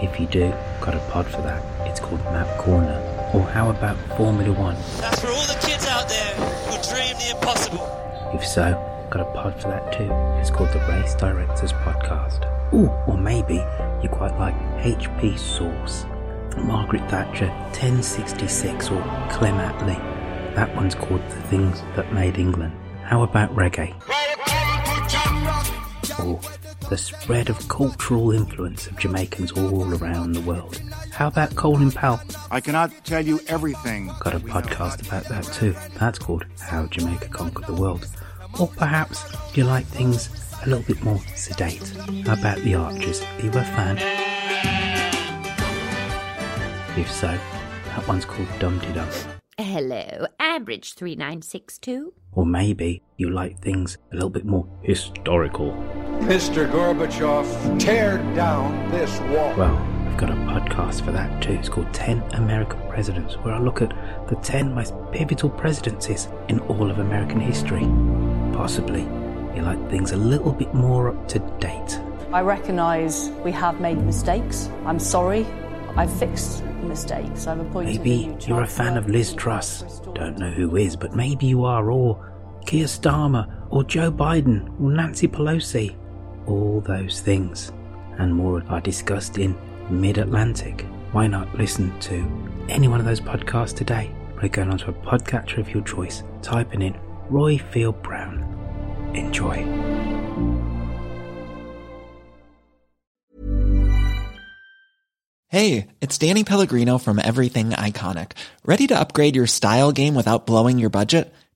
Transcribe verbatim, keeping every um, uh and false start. If you do, got a pod for that. It's called Map Corner. Or how about Formula One? That's for all the kids out there who dream the impossible. If so, got a pod for that too. It's called The Race Director's Podcast. Ooh, or maybe you quite like H P. Sauce, Margaret Thatcher, ten sixty-six, or Clem Apley. That one's called The Things That Made England. How about reggae? Or the spread of cultural influence of Jamaicans all around the world. How about Colin Powell? I cannot tell you everything. Got a podcast about that too. That's called How Jamaica Conquered the World. Or perhaps you like things a little bit more sedate. How about The Archers? Are you a fan? If so, that one's called Dum-de-dum. Hello, average three nine six two. Or maybe you like things a little bit more historical. Mister Gorbachev, tear down this wall. Well, I've got a podcast for that too. It's called ten American Presidents, where I look at the ten most pivotal presidencies in all of American history. Possibly you like things a little bit more up to date. I recognise we have made mistakes. I'm sorry. I've fixed mistakes. I've appointed. Maybe you're a fan of Liz Truss. Don't know who is, but maybe you are. Or Keir Starmer, or Joe Biden, or Nancy Pelosi. All those things and more are discussed in Mid-Atlantic. Why not listen to any one of those podcasts today? By going onto a podcatcher of your choice, typing in Roy Field Brown. Enjoy. Hey, it's Danny Pellegrino from Everything Iconic. Ready to upgrade your style game without blowing your budget?